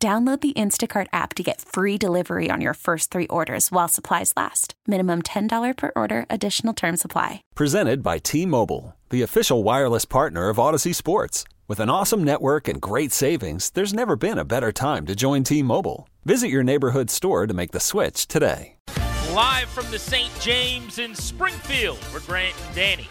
Download the Instacart app to get free delivery on your first three orders while supplies last. Minimum $10 per order. Additional terms apply. Presented by T-Mobile, the official wireless partner of Odyssey Sports. With an awesome network and great savings, there's never been a better time to join T-Mobile. Visit your neighborhood store to make the switch today. Live from the St. James in Springfield, we're Grant and Danny.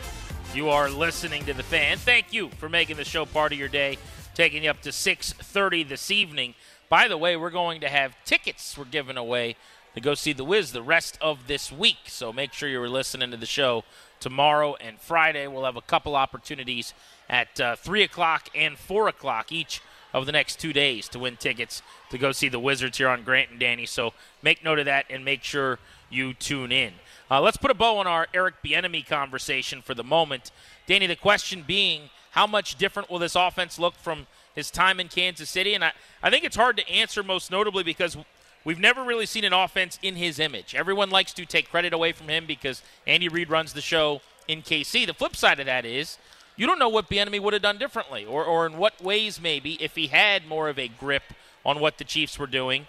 You are listening to The Fan. Thank you for making the show part of your day, taking you up to 6:30 this evening. By the way, we're going to have tickets we're giving away to go see the Wiz the rest of this week. So make sure you're listening to the show tomorrow and Friday. We'll have a couple opportunities at 3 o'clock and 4 o'clock each of the next 2 days to win tickets to go see the Wizards here on Grant and Danny. So make note of that and make sure you tune in. Let's put a bow on our Eric Bieniemy conversation for the moment. Danny, the question being, how much different will this offense look from his time in Kansas City? And I think it's hard to answer, most notably because we've never really seen an offense in his image. Everyone likes to take credit away from him because Andy Reid runs the show in KC. The flip side of that is you don't know what Bieniemy would have done differently or in what ways maybe if he had more of a grip on what the Chiefs were doing,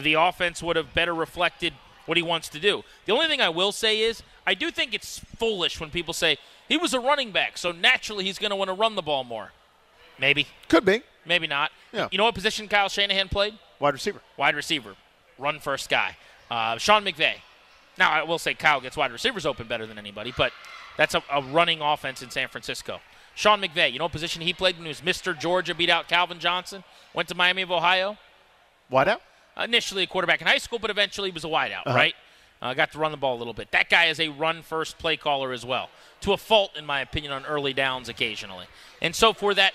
the offense would have better reflected what he wants to do. The only thing I will say is I do think it's foolish when people say he was a running back, so naturally he's going to want to run the ball more. Maybe. Could be. Maybe not. Yeah. You know what position Kyle Shanahan played? Wide receiver. Wide receiver. Run first guy. Sean McVay. Now, I will say Kyle gets wide receivers open better than anybody, but that's a running offense in San Francisco. Sean McVay, you know what position he played when he was Mr. Georgia, beat out Calvin Johnson, went to Miami of Ohio? Wideout? Initially a quarterback in high school, but eventually he was a wideout, right? Got to run the ball a little bit. That guy is a run-first play caller as well, to a fault, in my opinion, on early downs occasionally. And so for that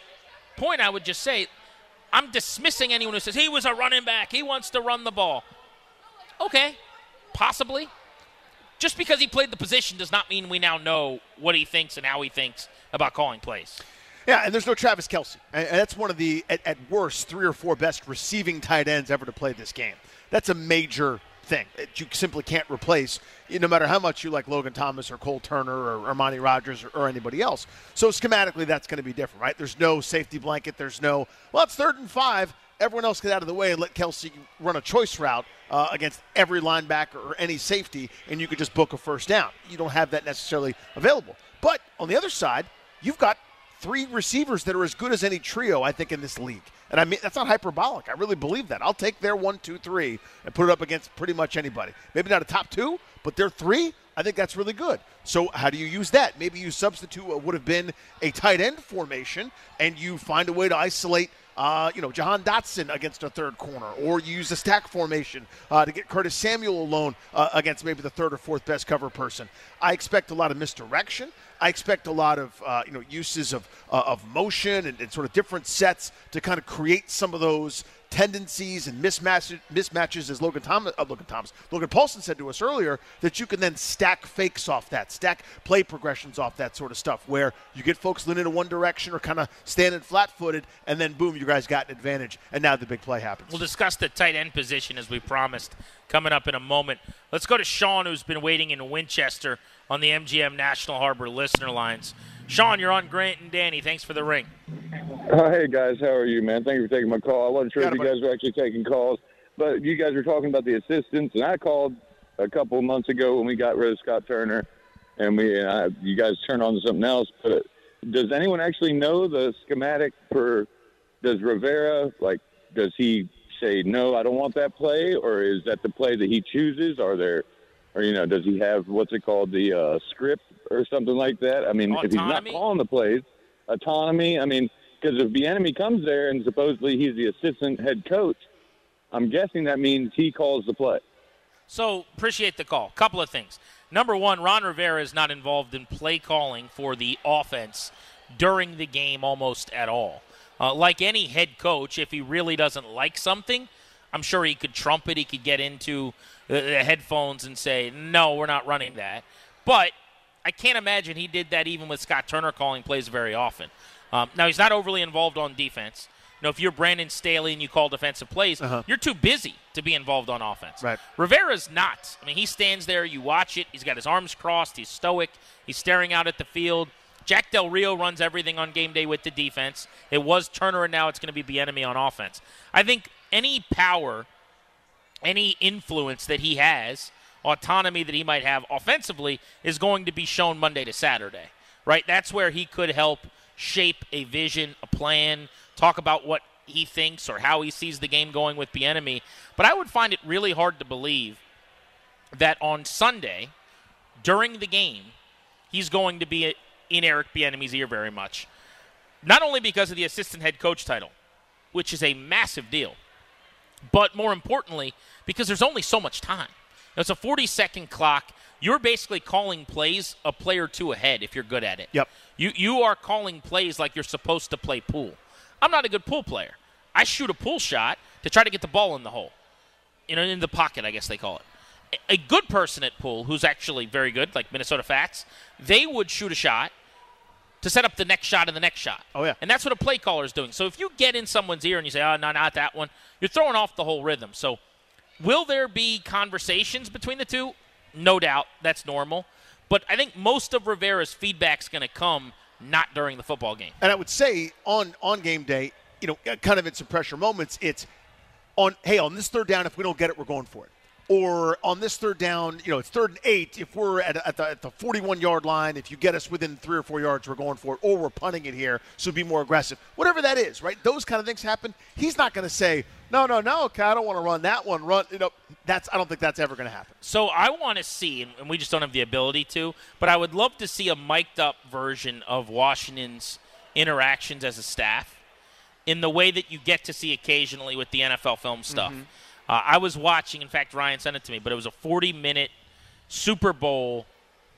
point, I would just say I'm dismissing anyone who says he was a running back, he wants to run the ball. Okay, possibly. Just because he played the position does not mean we now know what he thinks and how he thinks about calling plays. Yeah, and there's no Travis Kelce. And that's one of the, at worst, three or four best receiving tight ends ever to play this game. That's a major thing that you simply can't replace, no matter how much you like Logan Thomas or Cole Turner or Armani Rogers or anybody else. So schematically, that's going to be different, right? There's no safety blanket. There's no, well, it's 3rd and 5. Everyone else get out of the way and let Kelce run a choice route against every linebacker or any safety, and you could just book a first down. You don't have that necessarily available. But on the other side, you've got 3 receivers that are as good as any trio, I think, in this league. And I mean, that's not hyperbolic. I really believe that. I'll take their 1, 2, 3 and put it up against pretty much anybody. Maybe not a top 2, but their 3, I think that's really good. So how do you use that? Maybe you substitute what would have been a tight end formation, and you find a way to isolate Jahan Dotson against a third corner, or you use a stack formation to get Curtis Samuel alone against maybe the 3rd or 4th best cover person. I expect a lot of misdirection. I expect a lot of uses of motion and sort of different sets to kind of create some of those tendencies and mismatches, as Logan Paulson said to us earlier, that you can then stack fakes off that, stack play progressions off that sort of stuff, where you get folks leaning in one direction or kind of standing flat-footed, and then boom, you guys got an advantage, and now the big play happens. We'll discuss the tight end position, as we promised, coming up in a moment. Let's go to Sean, who's been waiting in Winchester on the MGM National Harbor listener lines. Sean, you're on Grant and Danny. Thanks for the ring. Hey, guys. How are you, man? Thank you for taking my call. I wasn't sure if you guys were actually taking calls, but you guys were talking about the assistants, and I called a couple of months ago when we got rid of Scott Turner, and you guys turned on to something else. But does anyone actually know the schematic for – does Rivera, does he say, no, I don't want that play, or is that the play that he chooses? Are there – or, does he have script or something like that? I mean, autonomy? If he's not calling the plays, autonomy. I mean, because if Bieniemy comes there and supposedly he's the assistant head coach, I'm guessing that means he calls the play. So, appreciate the call. Couple of things. Number one, Ron Rivera is not involved in play calling for the offense during the game almost at all. Like any head coach, if he really doesn't like something, I'm sure he could trumpet. He could get into the headphones and say, no, we're not running that. But I can't imagine he did that even with Scott Turner calling plays very often. Now, he's not overly involved on defense. You know, if you're Brandon Staley and you call defensive plays, you're too busy to be involved on offense. Right. Rivera's not. I mean, he stands there. You watch it. He's got his arms crossed. He's stoic. He's staring out at the field. Jack Del Rio runs everything on game day with the defense. It was Turner, and now it's going to be Bieniemy on offense. I think any power, any influence that he has, autonomy that he might have offensively is going to be shown Monday to Saturday, right? That's where he could help shape a vision, a plan, talk about what he thinks or how he sees the game going with Bieniemy. But I would find it really hard to believe that on Sunday, during the game, he's going to be in Eric Bieniemy's ear very much. Not only because of the assistant head coach title, which is a massive deal, but more importantly, because there's only so much time. It's a 40-second clock. You're basically calling plays a play or two ahead if you're good at it. Yep. You are calling plays like you're supposed to play pool. I'm not a good pool player. I shoot a pool shot to try to get the ball in the hole. You know, in the pocket, I guess they call it. A good person at pool who's actually very good, like Minnesota Fats, they would shoot a shot to set up the next shot and the next shot. Oh, yeah. And that's what a play caller is doing. So if you get in someone's ear and you say, oh, no, not that one, you're throwing off the whole rhythm. So will there be conversations between the two? No doubt. That's normal. But I think most of Rivera's feedback is going to come not during the football game. And I would say on game day, you know, kind of in some pressure moments, it's on this third down, if we don't get it, we're going for it. Or on this third down, you know, it's 3rd and 8. If we're at the 41-yard line, if you get us within 3 or 4 yards, we're going for it. Or we're punting it here, so be more aggressive. Whatever that is, right? Those kind of things happen. He's not going to say, no, okay, I don't want to run that one. You know, I don't think that's ever going to happen. So I want to see, and we just don't have the ability to, but I would love to see a mic'd-up version of Washington's interactions as a staff in the way that you get to see occasionally with the NFL film stuff. Mm-hmm. I was watching, in fact, Ryan sent it to me, but it was a 40-minute Super Bowl,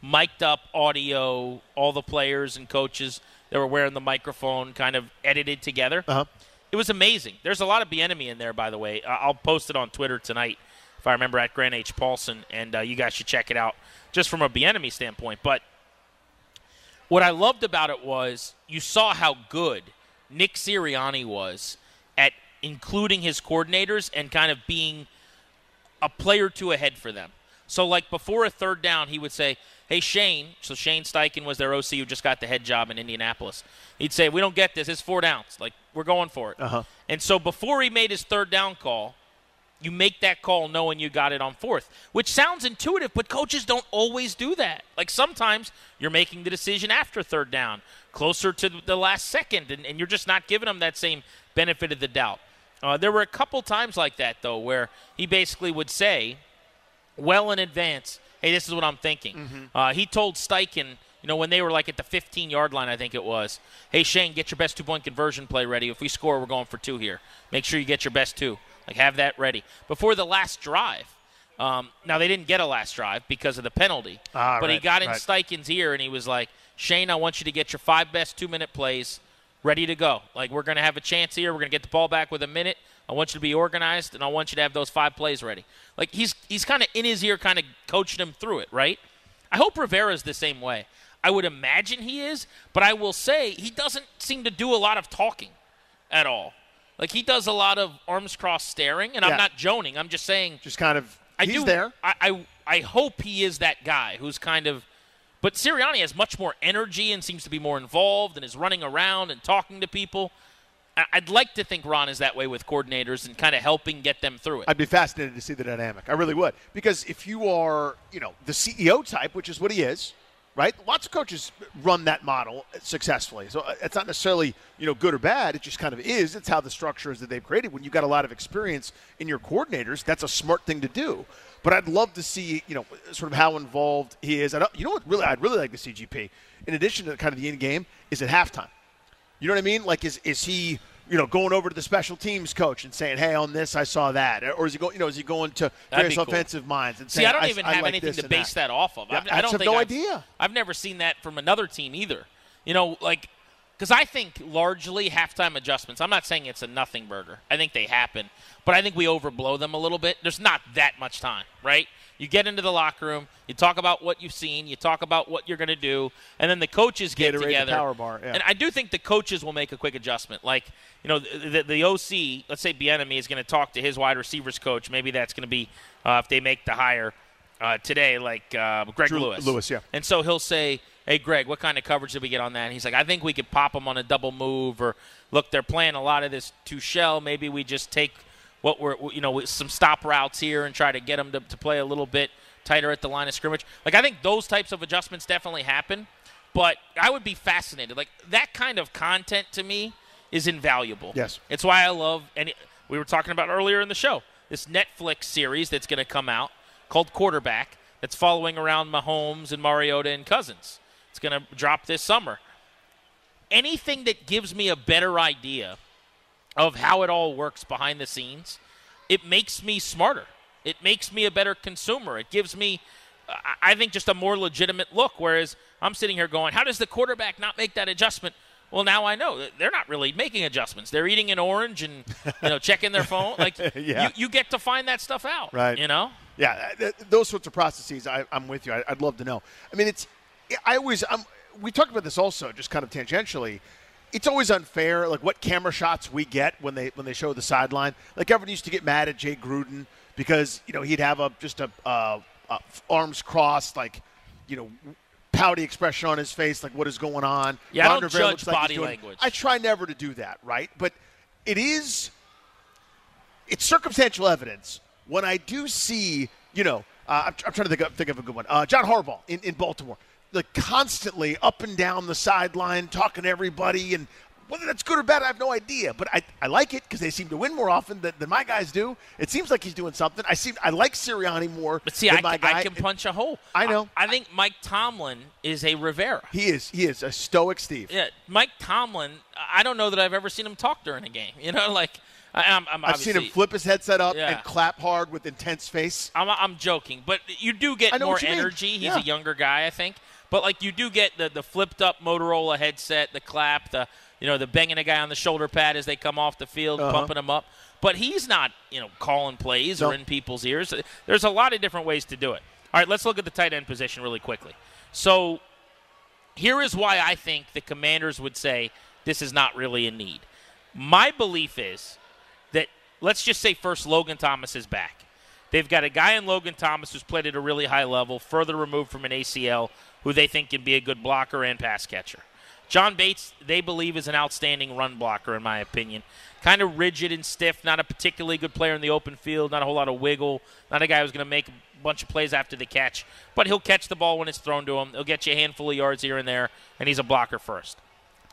mic'd up audio, all the players and coaches that were wearing the microphone kind of edited together. Uh-huh. It was amazing. There's a lot of Bieniemy in there, by the way. I'll post it on Twitter tonight, if I remember, at Grant H. Paulson, and you guys should check it out just from a Bieniemy standpoint. But what I loved about it was you saw how good Nick Sirianni was at including his coordinators and kind of being a play or two ahead for them. So, like, before a third down, he would say, hey, Shane. So Shane Steichen was their OC who just got the head job in Indianapolis. He'd say, we don't get this. It's 4 downs. Like, we're going for it. Uh-huh. And so before he made his third down call, you make that call knowing you got it on 4th, which sounds intuitive, but coaches don't always do that. Like, sometimes you're making the decision after third down, closer to the last second, and you're just not giving them that same benefit of the doubt. There were a couple times like that, though, where he basically would say, well in advance, hey, this is what I'm thinking. Mm-hmm. He told Steichen, you know, when they were like at the 15-yard line, I think it was, hey, Shane, get your best two-point conversion play ready. If we score, we're going for 2 here. Make sure you get your best 2. Like, have that ready. Before the last drive. Now, they didn't get a last drive because of the penalty. He got in Steichen's ear, and he was like, Shane, I want you to get your 5 best 2-minute plays ready to go. Like, we're going to have a chance here. We're going to get the ball back with a minute. I want you to be organized, and I want you to have those 5 plays ready. Like, he's kind of in his ear, kind of coaching him through it, right? I hope Rivera's the same way. I would imagine he is, but I will say he doesn't seem to do a lot of talking at all. Like, he does a lot of arms crossed staring, and yeah. I'm not joning. I'm just saying. Just kind of, he's there. I hope he is that guy who's kind of. But Sirianni has much more energy and seems to be more involved and is running around and talking to people. I'd like to think Ron is that way with coordinators and kind of helping get them through it. I'd be fascinated to see the dynamic. I really would. Because if you are, you know, the CEO type, which is what he is, right? Lots of coaches run that model successfully. So it's not necessarily, you know, good or bad. It just kind of is. It's how the structure is that they've created. When you've got a lot of experience in your coordinators, that's a smart thing to do. But I'd love to see, you know, sort of how involved he is. I'd really like to see, GP, in addition to kind of the in-game, is at halftime. You know what I mean? Like, is he, you know, going over to the special teams coach and saying, hey, on this I saw that? Or is he going, you know, is he going to various offensive minds and saying, I don't even have anything to base that off of. I have no idea. I've never seen that from another team either. You know, like, Because I think largely halftime adjustments, I'm not saying it's a nothing burger. I think they happen. But I think we overblow them a little bit. There's not that much time, right? You get into the locker room. You talk about what you've seen. You talk about what you're going to do. And then the coaches get together. The power bar, yeah. And I do think the coaches will make a quick adjustment. Like, you know, the OC, let's say Bieniemy is going to talk to his wide receivers coach. Maybe that's going to be, if they make the hire today, like Greg Lewis. Lewis, yeah. And so he'll say, hey, Greg, what kind of coverage did we get on that? And he's like, I think we could pop them on a double move, or look, they're playing a lot of this two shell. Maybe we just take what we're, you know, some stop routes here and try to get them to play a little bit tighter at the line of scrimmage. Like, I think those types of adjustments definitely happen, but I would be fascinated. Like, that kind of content to me is invaluable. Yes. It's why I love, and we were talking about earlier in the show, this Netflix series that's going to come out called Quarterback that's following around Mahomes and Mariota and Cousins. It's going to drop this summer. Anything that gives me a better idea of how it all works behind the scenes, it makes me smarter. It makes me a better consumer. It gives me, I think, just a more legitimate look, whereas I'm sitting here going, how does the quarterback not make that adjustment? Well, now I know. They're not really making adjustments. They're eating an orange and, you know, checking their phone. Like, yeah. you get to find that stuff out, right? You know? Yeah, those sorts of processes, I'm with you. I'd love to know. I mean, it's – we talked about this also, just kind of tangentially. It's always unfair, like what camera shots we get when they show the sideline. Like, everyone used to get mad at Jay Gruden because, you know, he'd have a arms crossed, like, you know, pouty expression on his face, like what is going on. Yeah, Ron I don't Rivera judge body language. I try never to do that, right? But it's circumstantial evidence when I do see, you know, I'm trying to think of a good one. John Harbaugh in Baltimore. Like, constantly up and down the sideline talking to everybody, and whether that's good or bad, I have no idea. But I like it because they seem to win more often than my guys do. It seems like he's doing something. I like Sirianni more than my guy. I can punch a hole. I know. I think Mike Tomlin is a Rivera. He is a stoic Steve. Yeah, Mike Tomlin, I don't know that I've ever seen him talk during a game. You know, like – I've seen him flip his headset up and clap hard with intense face. I'm joking, but you do get more energy. He's a younger guy, I think. But, like, you do get the flipped up Motorola headset, the clap, the, you know, the banging a guy on the shoulder pad as they come off the field, pumping him up. But he's not, you know, calling plays or in people's ears. There's a lot of different ways to do it. All right, let's look at the tight end position really quickly. So here is why I think the Commanders would say this is not really a need. My belief is that, let's just say first, Logan Thomas is back. They've got a guy in Logan Thomas who's played at a really high level, further removed from an ACL, who they think can be a good blocker and pass catcher. John Bates, they believe, is an outstanding run blocker, in my opinion. Kind of rigid and stiff, not a particularly good player in the open field, not a whole lot of wiggle, not a guy who's going to make a bunch of plays after the catch. But he'll catch the ball when it's thrown to him. He'll get you a handful of yards here and there, and he's a blocker first.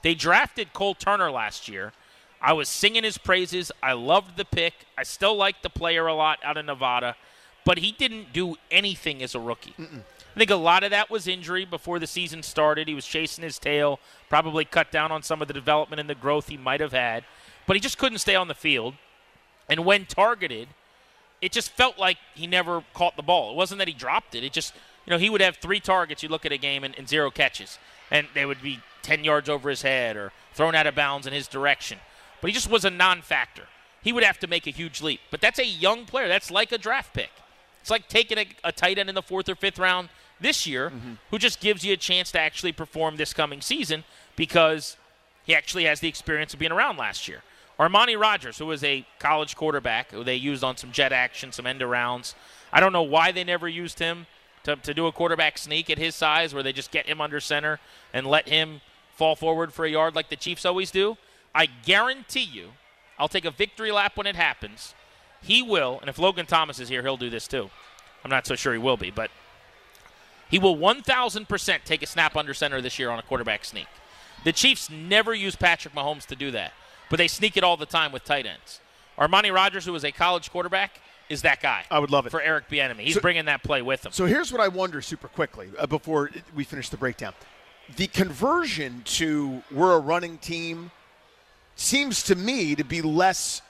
They drafted Cole Turner last year. I was singing his praises. I loved the pick. I still like the player a lot out of Nevada. But he didn't do anything as a rookie. Mm-mm. I think a lot of that was injury before the season started. He was chasing his tail, probably cut down on some of the development and the growth he might have had. But he just couldn't stay on the field. And when targeted, it just felt like he never caught the ball. It wasn't that he dropped it. It just, you know, he would have 3 targets. You look at a game and 0 catches. And they would be 10 yards over his head or thrown out of bounds in his direction. But he just was a non-factor. He would have to make a huge leap. But that's a young player. That's like a draft pick. It's like taking a tight end in the 4th or 5th round this year who just gives you a chance to actually perform this coming season because he actually has the experience of being around last year. Armani Rogers, who was a college quarterback, who they used on some jet action, some end arounds. I don't know why they never used him to do a quarterback sneak at his size where they just get him under center and let him fall forward for a yard like the Chiefs always do. I guarantee you, I'll take a victory lap when it happens. He will, and if Logan Thomas is here, he'll do this too. I'm not so sure he will be, but he will 1,000% take a snap under center this year on a quarterback sneak. The Chiefs never use Patrick Mahomes to do that, but they sneak it all the time with tight ends. Armani Rogers, who is a college quarterback, is that guy. I would love it. For Eric Bieniemy. He's bringing that play with him. So here's what I wonder super quickly before we finish the breakdown. The conversion to we're a running team seems to me to be less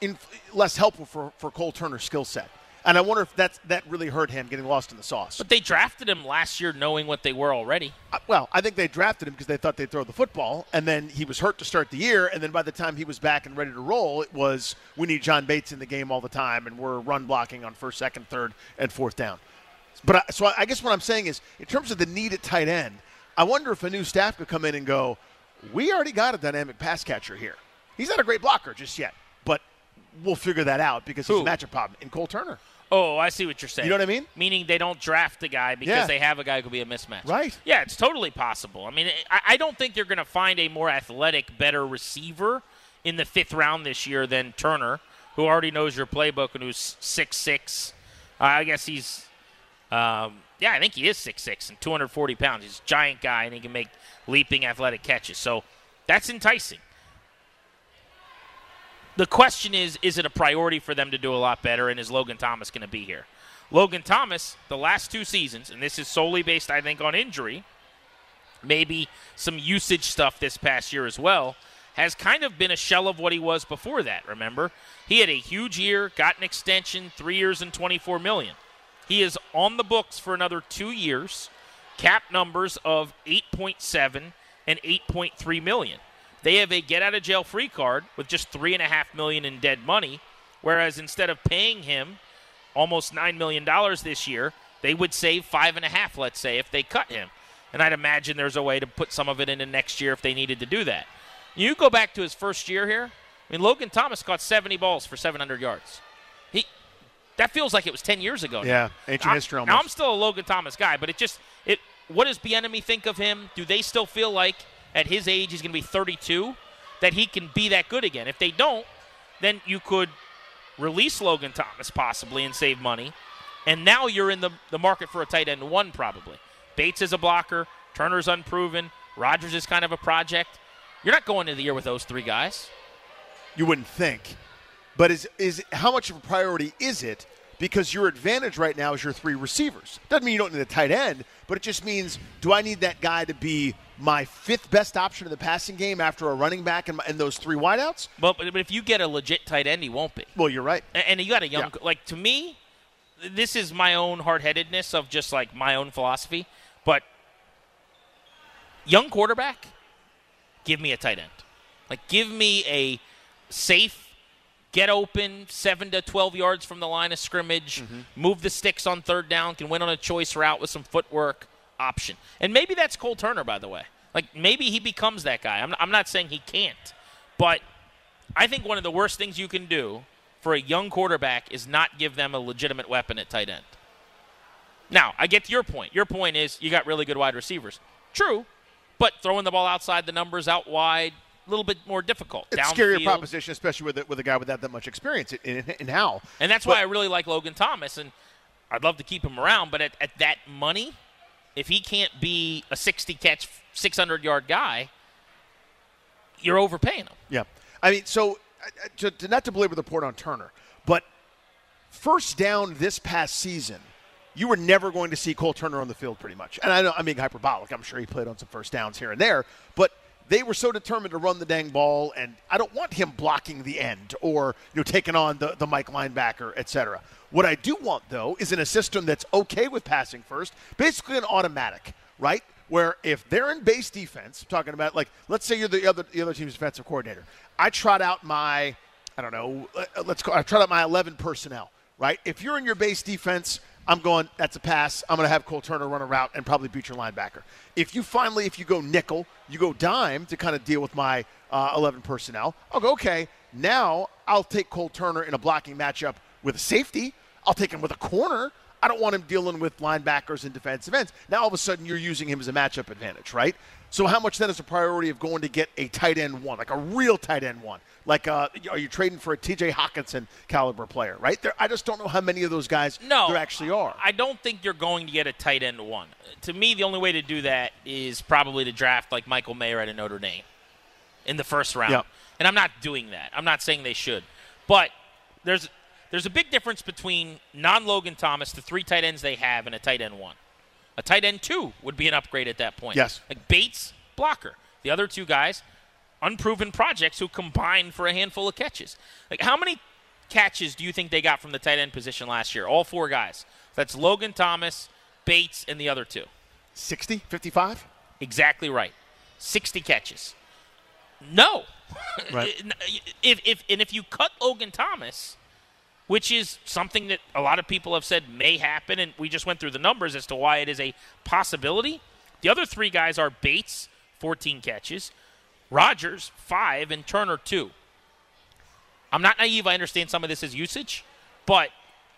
helpful for Cole Turner's skill set. And I wonder if that really hurt him, getting lost in the sauce. But they drafted him last year knowing what they were already. Well, I think they drafted him because they thought they'd throw the football, and then he was hurt to start the year, and then by the time he was back and ready to roll, it was, we need John Bates in the game all the time, and we're run blocking on first, second, third, and fourth down. But so I guess what I'm saying is, in terms of the need at tight end, I wonder if a new staff could come in and go, we already got a dynamic pass catcher here. He's not a great blocker just yet, but we'll figure that out because he's a matchup problem in Cole Turner. Oh, I see what you're saying. You know what I mean? Meaning they don't draft a guy because they have a guy who could be a mismatch. Right. Yeah, it's totally possible. I mean, I don't think you're going to find a more athletic, better receiver in the fifth round this year than Turner, who already knows your playbook and who's 6'6". I guess he's I think he is 6'6", and 240 pounds. He's a giant guy, and he can make leaping athletic catches. So that's enticing. The question is it a priority for them to do a lot better, and is Logan Thomas going to be here? Logan Thomas, the last two seasons, and this is solely based, I think, on injury, maybe some usage stuff this past year as well, has kind of been a shell of what he was before that, remember? He had a huge year, got an extension, 3 years and $24 million. He is on the books for another 2 years, cap numbers of 8.7 and 8.3 million. They have a get-out-of-jail-free card with just $3.5 million in dead money, whereas instead of paying him almost $9 million this year, they would save $5.5 million, let's say, if they cut him. And I'd imagine there's a way to put some of it into next year if they needed to do that. You go back to his first year here. I mean, Logan Thomas caught 70 balls for 700 yards. That feels like it was 10 years ago. Yeah, ancient history almost. Now, I'm still a Logan Thomas guy, but what does Bieniemy think of him? Do they still feel like at his age he's going to be 32, that he can be that good again? If they don't, then you could release Logan Thomas possibly and save money, and now you're in the market for a tight end one probably. Bates is a blocker. Turner's unproven. Rodgers is kind of a project. You're not going into the year with those three guys. You wouldn't think. But is how much of a priority is it? Because your advantage right now is your three receivers. Doesn't mean you don't need a tight end, but it just means, do I need that guy to be my fifth best option in the passing game after a running back and those three wideouts? But if you get a legit tight end, he won't be. Well, you're right. And you got a young to me, this is my own hard-headedness of just like my own philosophy, but young quarterback, give me a tight end. Like, give me a safe, get open, 7 to 12 yards from the line of scrimmage, move the sticks on third down, can win on a choice route with some footwork option. And maybe that's Cole Turner, by the way. Like, maybe he becomes that guy. I'm not saying he can't. But I think one of the worst things you can do for a young quarterback is not give them a legitimate weapon at tight end. Now, I get to your point. Your point is you got really good wide receivers. True, but throwing the ball outside the numbers, out wide, a little bit more difficult. It's a scarier proposition, especially with a guy without that much experience in how. And that's why I really like Logan Thomas, and I'd love to keep him around, but at that money, if he can't be a 60-catch, 600-yard guy, you're overpaying him. Yeah. I mean, so not to belabor the point on Turner, but first down this past season, you were never going to see Cole Turner on the field pretty much. And I know I'm being hyperbolic. I'm sure he played on some first downs here and there, but they were so determined to run the dang ball, and I don't want him blocking the end or taking on the Mike linebacker, et cetera. What I do want, though, is in a system that's okay with passing first, basically an automatic, right, where if they're in base defense, talking about, like, let's say you're the other team's defensive coordinator. I trot out my, I trot out my 11 personnel, right? If you're in your base defense, I'm going, that's a pass. I'm going to have Cole Turner run a route and probably beat your linebacker. If you go nickel, you go dime to kind of deal with my 11 personnel, I'll go, okay, now I'll take Cole Turner in a blocking matchup with a safety. I'll take him with a corner. I don't want him dealing with linebackers and defensive ends. Now all of a sudden you're using him as a matchup advantage, right? So how much then is the priority of going to get a tight end one, like a real tight end one? Like, are you trading for a T.J. Hockenson caliber player, right? I just don't know how many of those guys there actually are. I don't think you're going to get a tight end one. To me, the only way to do that is probably to draft like Michael Mayer at Notre Dame in the first round. Yep. And I'm not doing that. I'm not saying they should. But there's a big difference between non-Logan Thomas, the three tight ends they have, and a tight end one. A tight end two would be an upgrade at that point. Yes. Like Bates, blocker. The other two guys, unproven projects who combine for a handful of catches. Like, how many catches do you think they got from the tight end position last year? All four guys. That's Logan Thomas, Bates, and the other two. 60? 55? Exactly right. 60 catches. No. Right. if you cut Logan Thomas, which is something that a lot of people have said may happen, and we just went through the numbers as to why it is a possibility. The other three guys are Bates, 14 catches, Rogers, 5, and Turner, 2. I'm not naive. I understand some of this is usage, but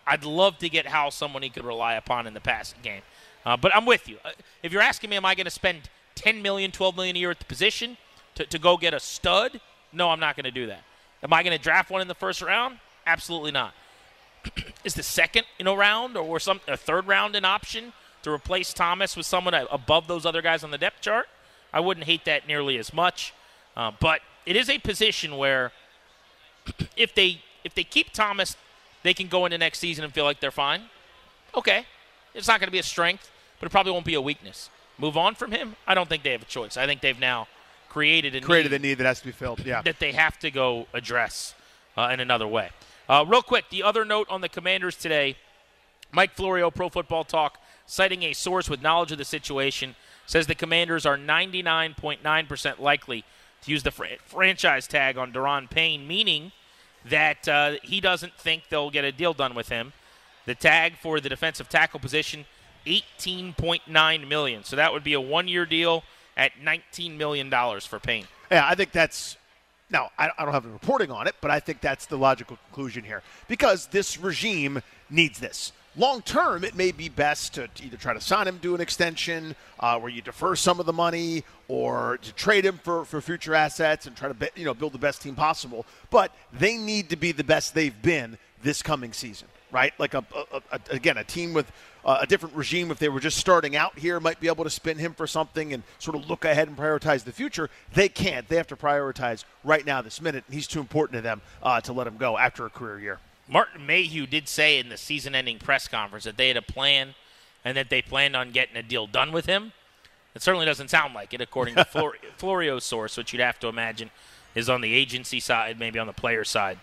I'd love to get how someone he could rely upon in the passing game. But I'm with you. If you're asking me, am I going to spend $10 million, $12 million a year at the position to go get a stud? No, I'm not going to do that. Am I going to draft one in the first round? Absolutely not. Is the second round or a third round an option to replace Thomas with someone above those other guys on the depth chart? I wouldn't hate that nearly as much. But it is a position where if they keep Thomas, they can go into next season and feel like they're fine. Okay. It's not going to be a strength, but it probably won't be a weakness. Move on from him? I don't think they have a choice. I think they've now created a need that has to be filled, yeah. That they have to go address in another way. Real quick, the other note on the Commanders today, Mike Florio, Pro Football Talk, citing a source with knowledge of the situation, says the Commanders are 99.9% likely to use the franchise tag on Daron Payne, meaning that he doesn't think they'll get a deal done with him. The tag for the defensive tackle position, $18.9 million. So that would be a one-year deal at $19 million for Payne. Yeah, I think that's – now, I don't have the reporting on it, but I think that's the logical conclusion here because this regime needs this. Long term, it may be best to either try to sign him to an extension where you defer some of the money or to trade him for future assets and try to build the best team possible. But they need to be the best they've been this coming season, right? Like, a team with a different regime, if they were just starting out here, might be able to spin him for something and sort of look ahead and prioritize the future. They can't. They have to prioritize right now, this minute, and he's too important to them to let him go after a career year. Martin Mayhew did say in the season-ending press conference that they had a plan and that they planned on getting a deal done with him. It certainly doesn't sound like it, according to Florio's source, which you'd have to imagine is on the agency side, maybe on the player side,